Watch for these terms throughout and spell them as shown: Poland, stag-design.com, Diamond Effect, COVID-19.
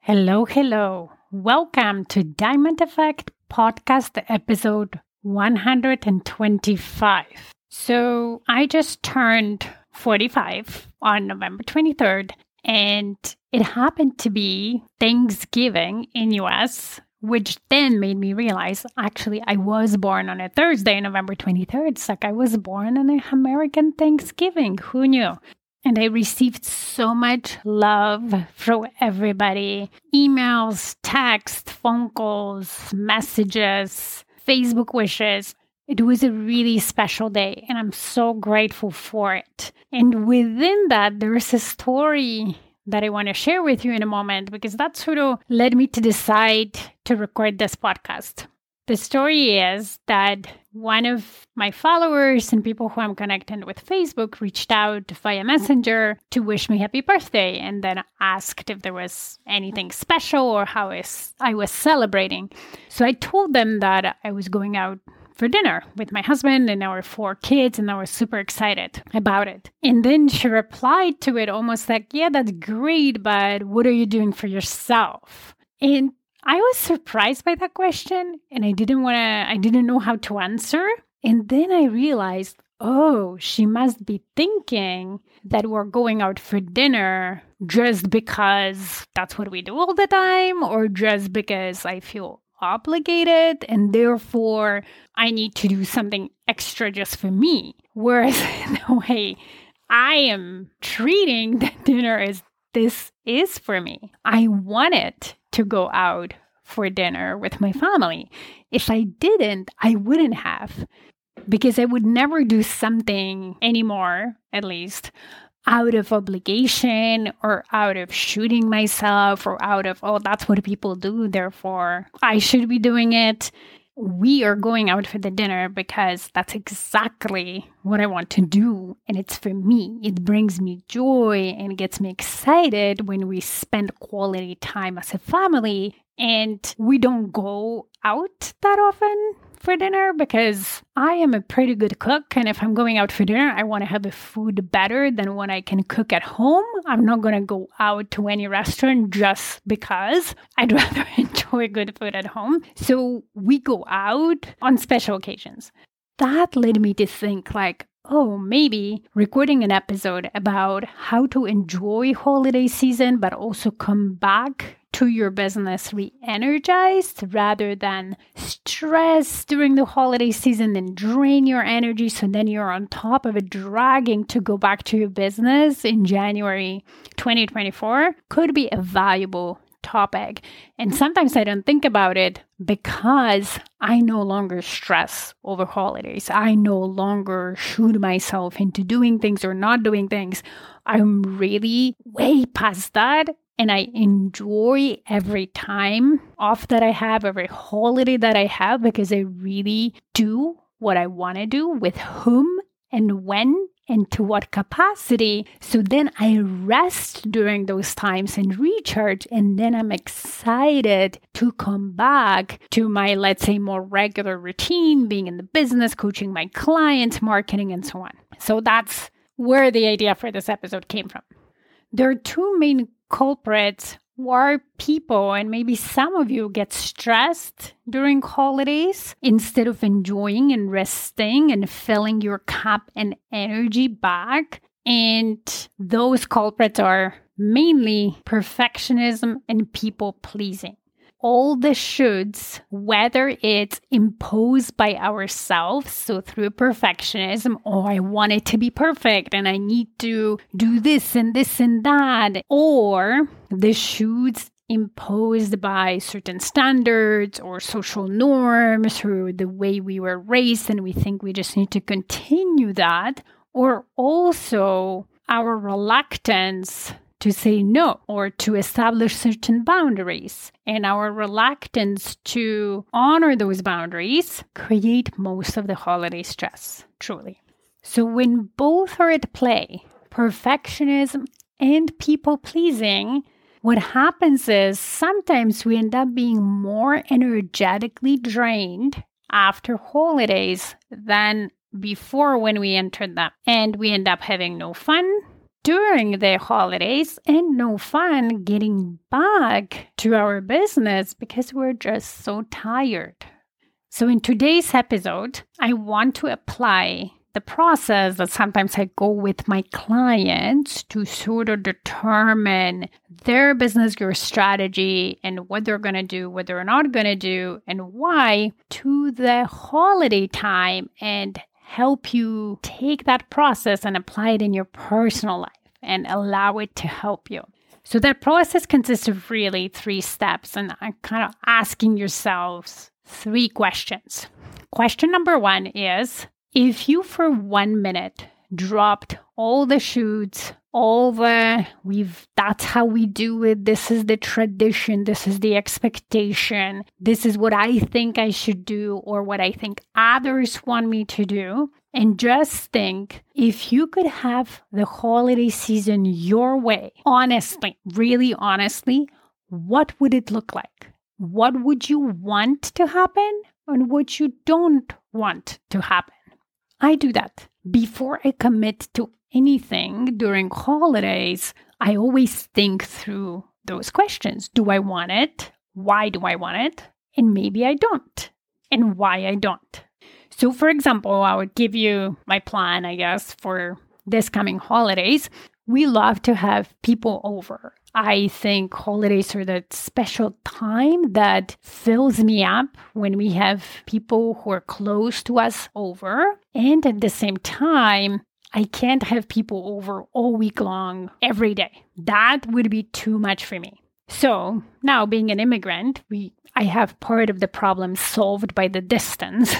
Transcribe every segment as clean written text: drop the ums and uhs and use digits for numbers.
Hello, hello. Welcome to Diamond Effect podcast episode 125. So I just turned 45 on November 23rd, and it happened to be Thanksgiving in US, which then made me realize, actually, I was born on a Thursday, November 23rd. It's like I was born on an American Thanksgiving. Who knew? And I received so much love from everybody. Emails, texts, phone calls, messages, Facebook wishes. It was a really special day, and I'm so grateful for it. And within that, there is a story that I want to share with you in a moment, because that's what led me to decide to record this podcast. The story is that one of my followers and people who I'm connected with Facebook reached out via Messenger to wish me happy birthday, and then asked if there was anything special or how I was celebrating. So I told them that I was going out for dinner with my husband and our 4 kids, and I was super excited about it. And then she replied to it almost like, yeah, that's great, but what are you doing for yourself? And I was surprised by that question, and I didn't know how to answer. And then I realized, oh, she must be thinking that we're going out for dinner just because that's what we do all the time, or just because I feel obligated and therefore I need to do something extra just for me. Whereas the way I am treating that dinner is, this is for me. I want it to go out for dinner with my family. If I didn't, I wouldn't have, because I would never do something anymore, at least, out of obligation or out of shooting myself or out of, oh, that's what people do, therefore I should be doing it. We are going out for the dinner because that's exactly what I want to do. And it's for me. It brings me joy and gets me excited when we spend quality time as a family. And we don't go out that often for dinner because I am a pretty good cook. And if I'm going out for dinner, I want to have the food better than what I can cook at home. I'm not going to go out to any restaurant just because. I'd rather enjoy good food at home. So we go out on special occasions. That led me to think like, oh, maybe recording an episode about how to enjoy holiday season, but also come back to your business re-energized rather than stressed during the holiday season and drain your energy. So then you're on top of it, dragging to go back to your business in January 2024 could be a valuable topic. And sometimes I don't think about it because I no longer stress over holidays. I no longer shoot myself into doing things or not doing things. I'm really way past that. And I enjoy every time off that I have, every holiday that I have, because I really do what I want to do, with whom and when and to what capacity. So then I rest during those times and recharge. And then I'm excited to come back to my, let's say, more regular routine, being in the business, coaching my clients, marketing, and so on. So that's where the idea for this episode came from. There are two main culprits were people, and maybe some of you get stressed during holidays instead of enjoying and resting and filling your cup and energy back And those culprits are mainly perfectionism and people pleasing. All the shoulds, whether it's imposed by ourselves, so through perfectionism, or I want it to be perfect and I need to do this and this and that, or the shoulds imposed by certain standards or social norms or the way we were raised and we think we just need to continue that, or also our reluctance to say no or to establish certain boundaries. And our reluctance to honor those boundaries create most of the holiday stress, truly. So when both are at play, perfectionism and people-pleasing, what happens is sometimes we end up being more energetically drained after holidays than before when we entered them. And we end up having no fun during the holidays and no fun getting back to our business because we're just so tired. So in today's episode, I want to apply the process that sometimes I go with my clients to sort of determine their business growth strategy and what they're going to do, what they're not going to do, and why to the holiday time, and help you take that process and apply it in your personal life and allow it to help you. So that process consists of really 3 steps, and I'm kind of asking yourselves 3 questions. Question number 1 is, if you for 1 minute dropped all the shoulds, that's how we do it, this is the tradition, this is the expectation, this is what I think I should do or what I think others want me to do, and just think, if you could have the holiday season your way, honestly, really honestly, what would it look like? What would you want to happen and what you don't want to happen? I do that. Before I commit to anything during holidays, I always think through those questions. Do I want it? Why do I want it? And maybe I don't. And why I don't. So for example, I would give you my plan, I guess, for this coming holidays. We love to have people over. I think holidays are that special time that fills me up when we have people who are close to us over. And at the same time, I can't have people over all week long, every day. That would be too much for me. So now, being an immigrant, I have part of the problem solved by the distance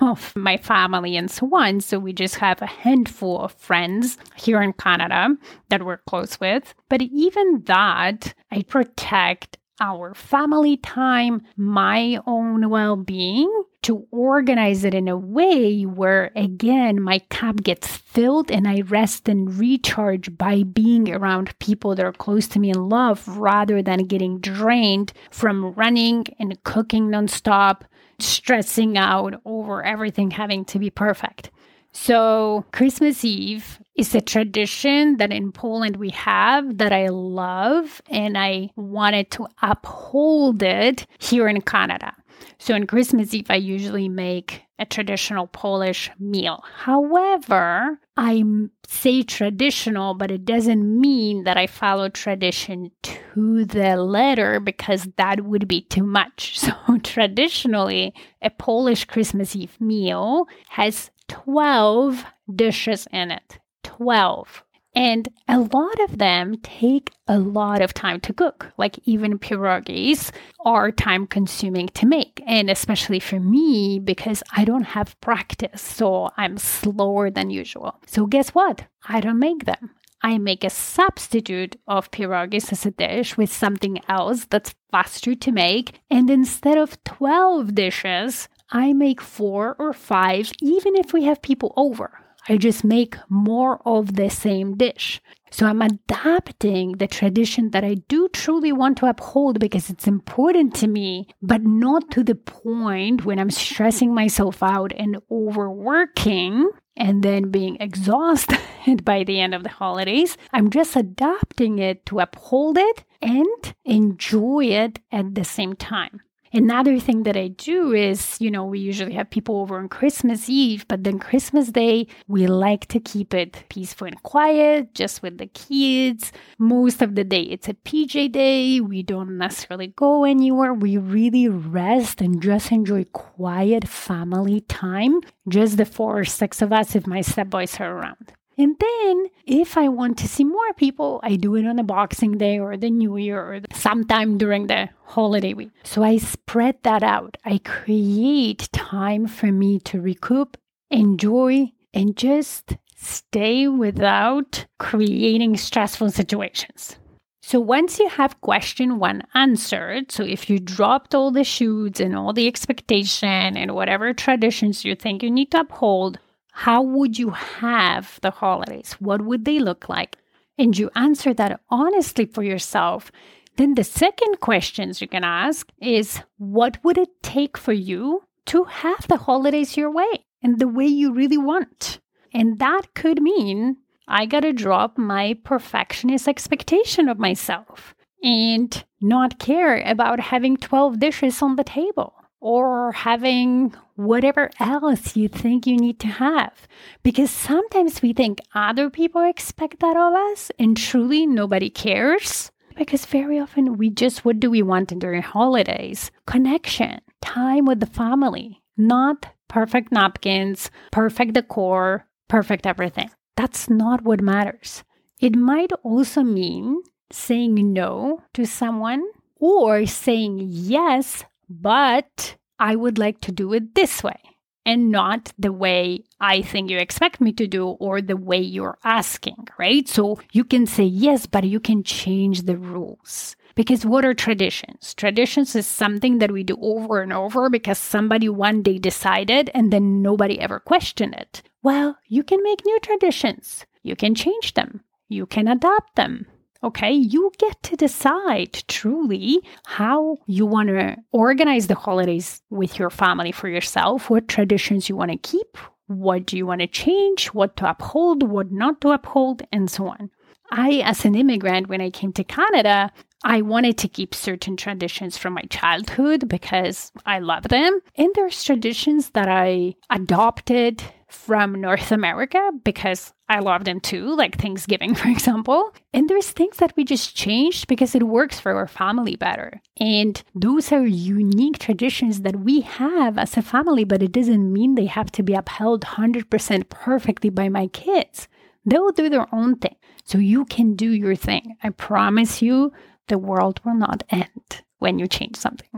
of my family and so on. So we just have a handful of friends here in Canada that we're close with. But even that, I protect our family time, my own well-being, to organize it in a way where, again, my cup gets filled and I rest and recharge by being around people that are close to me and love, rather than getting drained from running and cooking nonstop, stressing out over everything having to be perfect. So Christmas Eve is a tradition that in Poland we have that I love, and I wanted to uphold it here in Canada. So on Christmas Eve, I usually make a traditional Polish meal. However, I say traditional, but it doesn't mean that I follow tradition to the letter, because that would be too much. So traditionally, a Polish Christmas Eve meal has 12 dishes in it. 12. And a lot of them take a lot of time to cook. Like even pierogies are time consuming to make. And especially for me, because I don't have practice. So I'm slower than usual. So guess what? I don't make them. I make a substitute of pierogies as a dish with something else that's faster to make. And instead of 12 dishes, I make 4 or 5, even if we have people over. I just make more of the same dish. So I'm adapting the tradition that I do truly want to uphold because it's important to me, but not to the point when I'm stressing myself out and overworking and then being exhausted by the end of the holidays. I'm just adapting it to uphold it and enjoy it at the same time. Another thing that I do is, you know, we usually have people over on Christmas Eve, but then Christmas Day, we like to keep it peaceful and quiet, just with the kids. Most of the day, it's a PJ day. We don't necessarily go anywhere. We really rest and just enjoy quiet family time. Just the 4 or 6 of us if my stepboys are around. And then if I want to see more people, I do it on a Boxing Day or the New Year or sometime during the holiday week. So I spread that out. I create time for me to recoup, enjoy, and just stay without creating stressful situations. So once you have question 1 answered, so if you dropped all the shoes and all the expectation and whatever traditions you think you need to uphold, how would you have the holidays? What would they look like? And you answer that honestly for yourself. Then the second questions you can ask is, what would it take for you to have the holidays your way and the way you really want? And that could mean, I gotta drop my perfectionist expectation of myself and not care about having 12 dishes on the table, or having whatever else you think you need to have. Because sometimes we think other people expect that of us, and truly nobody cares. Because very often we just, what do we want during holidays? Connection, time with the family, not perfect napkins, perfect decor, perfect everything. That's not what matters. It might also mean saying no to someone or saying yes, but I would like to do it this way and not the way I think you expect me to do or the way you're asking, right? So you can say yes, but you can change the rules. Because what are traditions? Traditions is something that we do over and over because somebody one day decided and then nobody ever questioned it. Well, you can make new traditions. You can change them. You can adapt them. Okay, you get to decide truly how you want to organize the holidays with your family for yourself, what traditions you want to keep, what do you want to change, what to uphold, what not to uphold, and so on. I, as an immigrant, when I came to Canada, I wanted to keep certain traditions from my childhood because I love them. And there's traditions that I adopted from North America because I love them too, like Thanksgiving, for example. And there's things that we just changed because it works for our family better. And those are unique traditions that we have as a family, but it doesn't mean they have to be upheld 100% perfectly by my kids. They'll do their own thing. So you can do your thing. I promise you, the world will not end when you change something.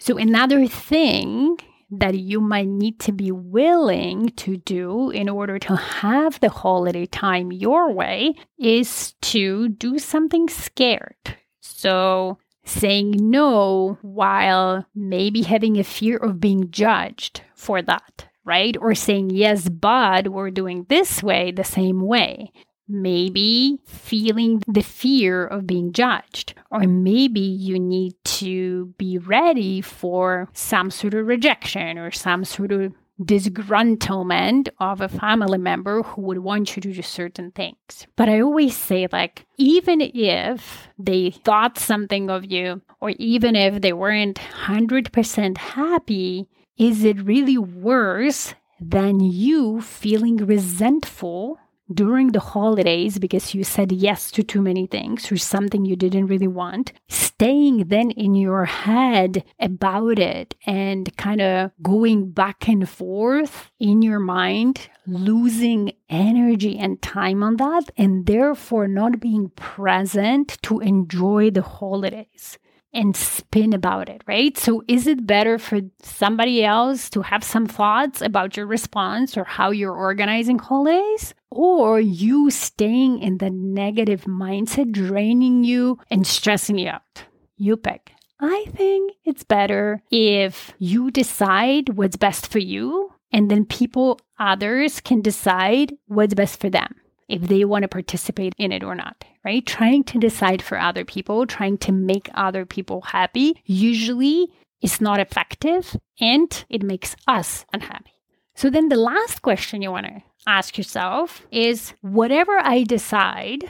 So another thing that you might need to be willing to do in order to have the holiday time your way is to do something scared. So saying no while maybe having a fear of being judged for that, right? Or saying yes, but we're doing this way the same way. Maybe feeling the fear of being judged, or maybe you need to be ready for some sort of rejection or some sort of disgruntlement of a family member who would want you to do certain things. But I always say, like, even if they thought something of you, or even if they weren't 100% happy, is it really worse than you feeling resentful during the holidays because you said yes to too many things or something you didn't really want, staying then in your head about it and kind of going back and forth in your mind, losing energy and time on that, and therefore not being present to enjoy the holidays and spin about it, right? So is it better for somebody else to have some thoughts about your response or how you're organizing holidays? Or you staying in the negative mindset, draining you and stressing you out? You pick. I think it's better if you decide what's best for you, and then others can decide what's best for them, if they want to participate in it or not, right? Trying to decide for other people, trying to make other people happy, usually is not effective and it makes us unhappy. So then the last question you want to ask yourself is, whatever I decide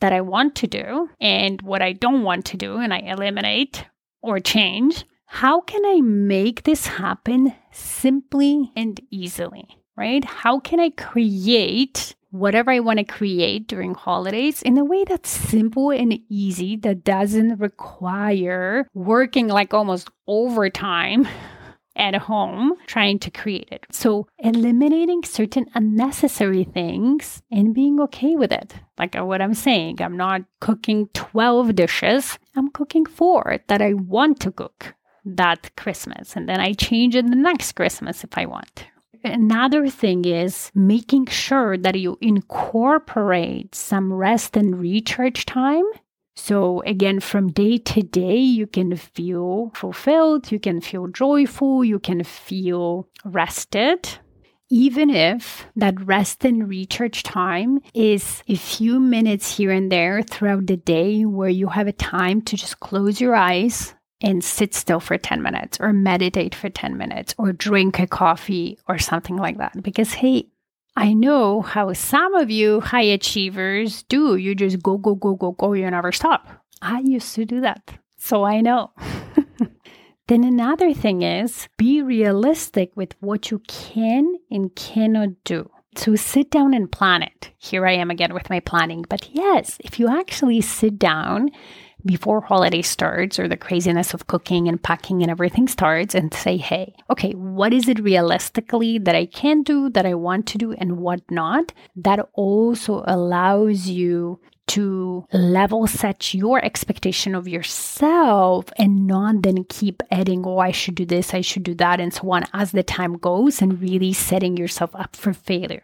that I want to do and what I don't want to do, and I eliminate or change, how can I make this happen simply and easily, right? How can I create whatever I want to create during holidays in a way that's simple and easy, that doesn't require working like almost overtime at home trying to create it. So eliminating certain unnecessary things and being okay with it. Like what I'm saying, I'm not cooking 12 dishes. I'm cooking 4 that I want to cook that Christmas. And then I change it the next Christmas if I want. Another thing is making sure that you incorporate some rest and recharge time. So again, from day to day, you can feel fulfilled, you can feel joyful, you can feel rested, even if that rest and recharge time is a few minutes here and there throughout the day where you have a time to just close your eyes and sit still for 10 minutes or meditate for 10 minutes or drink a coffee or something like that. Because, hey, I know how some of you high achievers do. You just go, go, go, go, go. You never stop. I used to do that. So I know. Then another thing is be realistic with what you can and cannot do. So sit down and plan it. Here I am again with my planning. But yes, if you actually sit down before holiday starts or the craziness of cooking and packing and everything starts and say, hey, okay, what is it realistically that I can do, that I want to do and what not? That also allows you to level set your expectation of yourself and not then keep adding, oh, I should do this, I should do that and so on as the time goes and really setting yourself up for failure.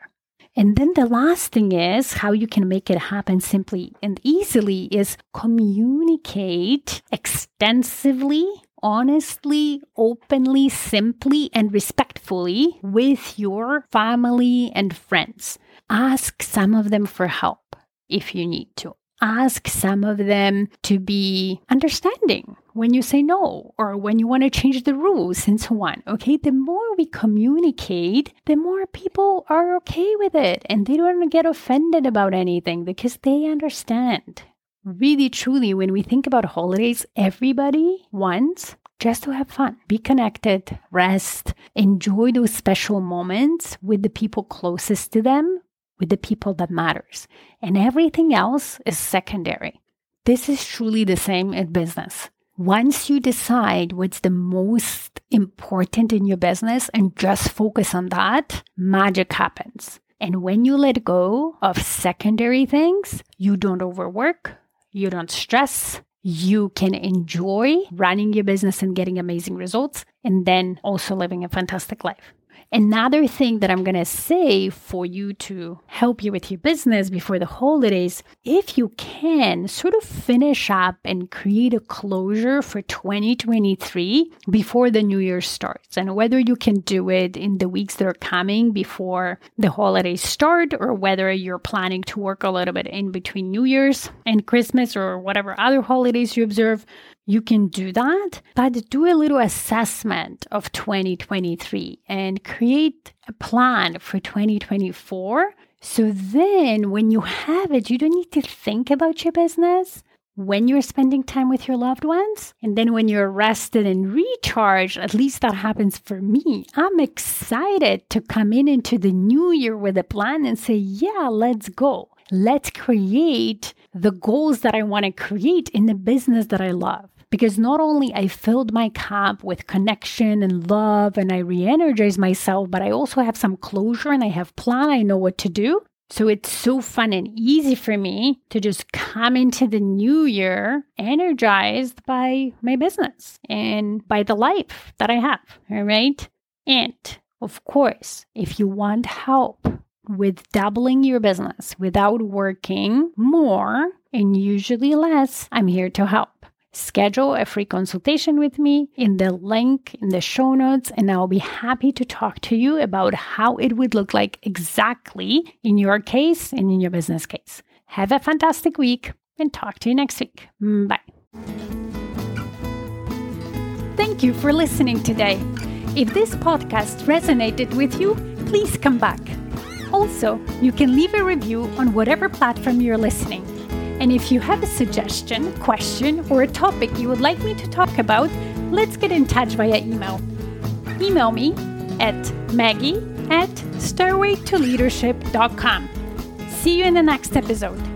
And then the last thing is how you can make it happen simply and easily is communicate extensively, honestly, openly, simply, and respectfully with your family and friends. Ask some of them for help if you need to. Ask some of them to be understanding when you say no or when you want to change the rules and so on. Okay, the more we communicate, the more people are okay with it and they don't get offended about anything because they understand. Really, truly, when we think about holidays, everybody wants just to have fun, be connected, rest, enjoy those special moments with the people closest to them, with the people that matters. And everything else is secondary. This is truly the same in business. Once you decide what's the most important in your business and just focus on that, magic happens. And when you let go of secondary things, you don't overwork, you don't stress, you can enjoy running your business and getting amazing results, and then also living a fantastic life. Another thing that I'm going to say for you to help you with your business before the holidays, if you can, sort of finish up and create a closure for 2023 before the new year starts. And whether you can do it in the weeks that are coming before the holidays start or whether you're planning to work a little bit in between New Year's and Christmas or whatever other holidays you observe, you can do that, but do a little assessment of 2023 and create a plan for 2024. So then when you have it, you don't need to think about your business when you're spending time with your loved ones. And then when you're rested and recharged, at least that happens for me, I'm excited to come into the new year with a plan and say, yeah, let's go. Let's create the goals that I want to create in the business that I love. Because not only I filled my cup with connection and love and I re-energize myself, but I also have some closure and I have plan, I know what to do. So it's so fun and easy for me to just come into the new year energized by my business and by the life that I have, all right? And of course, if you want help with doubling your business without working more and usually less, I'm here to help. Schedule a free consultation with me in the link in the show notes, and I'll be happy to talk to you about how it would look like exactly in your case and in your business case. Have a fantastic week and talk to you next week. Bye. Thank you for listening today. If this podcast resonated with you, please come back. Also, you can leave a review on whatever platform you're listening. And if you have a suggestion, question, or a topic you would like me to talk about, let's get in touch via email. Email me at maggie@stairwaytoleadership.com. See you in the next episode.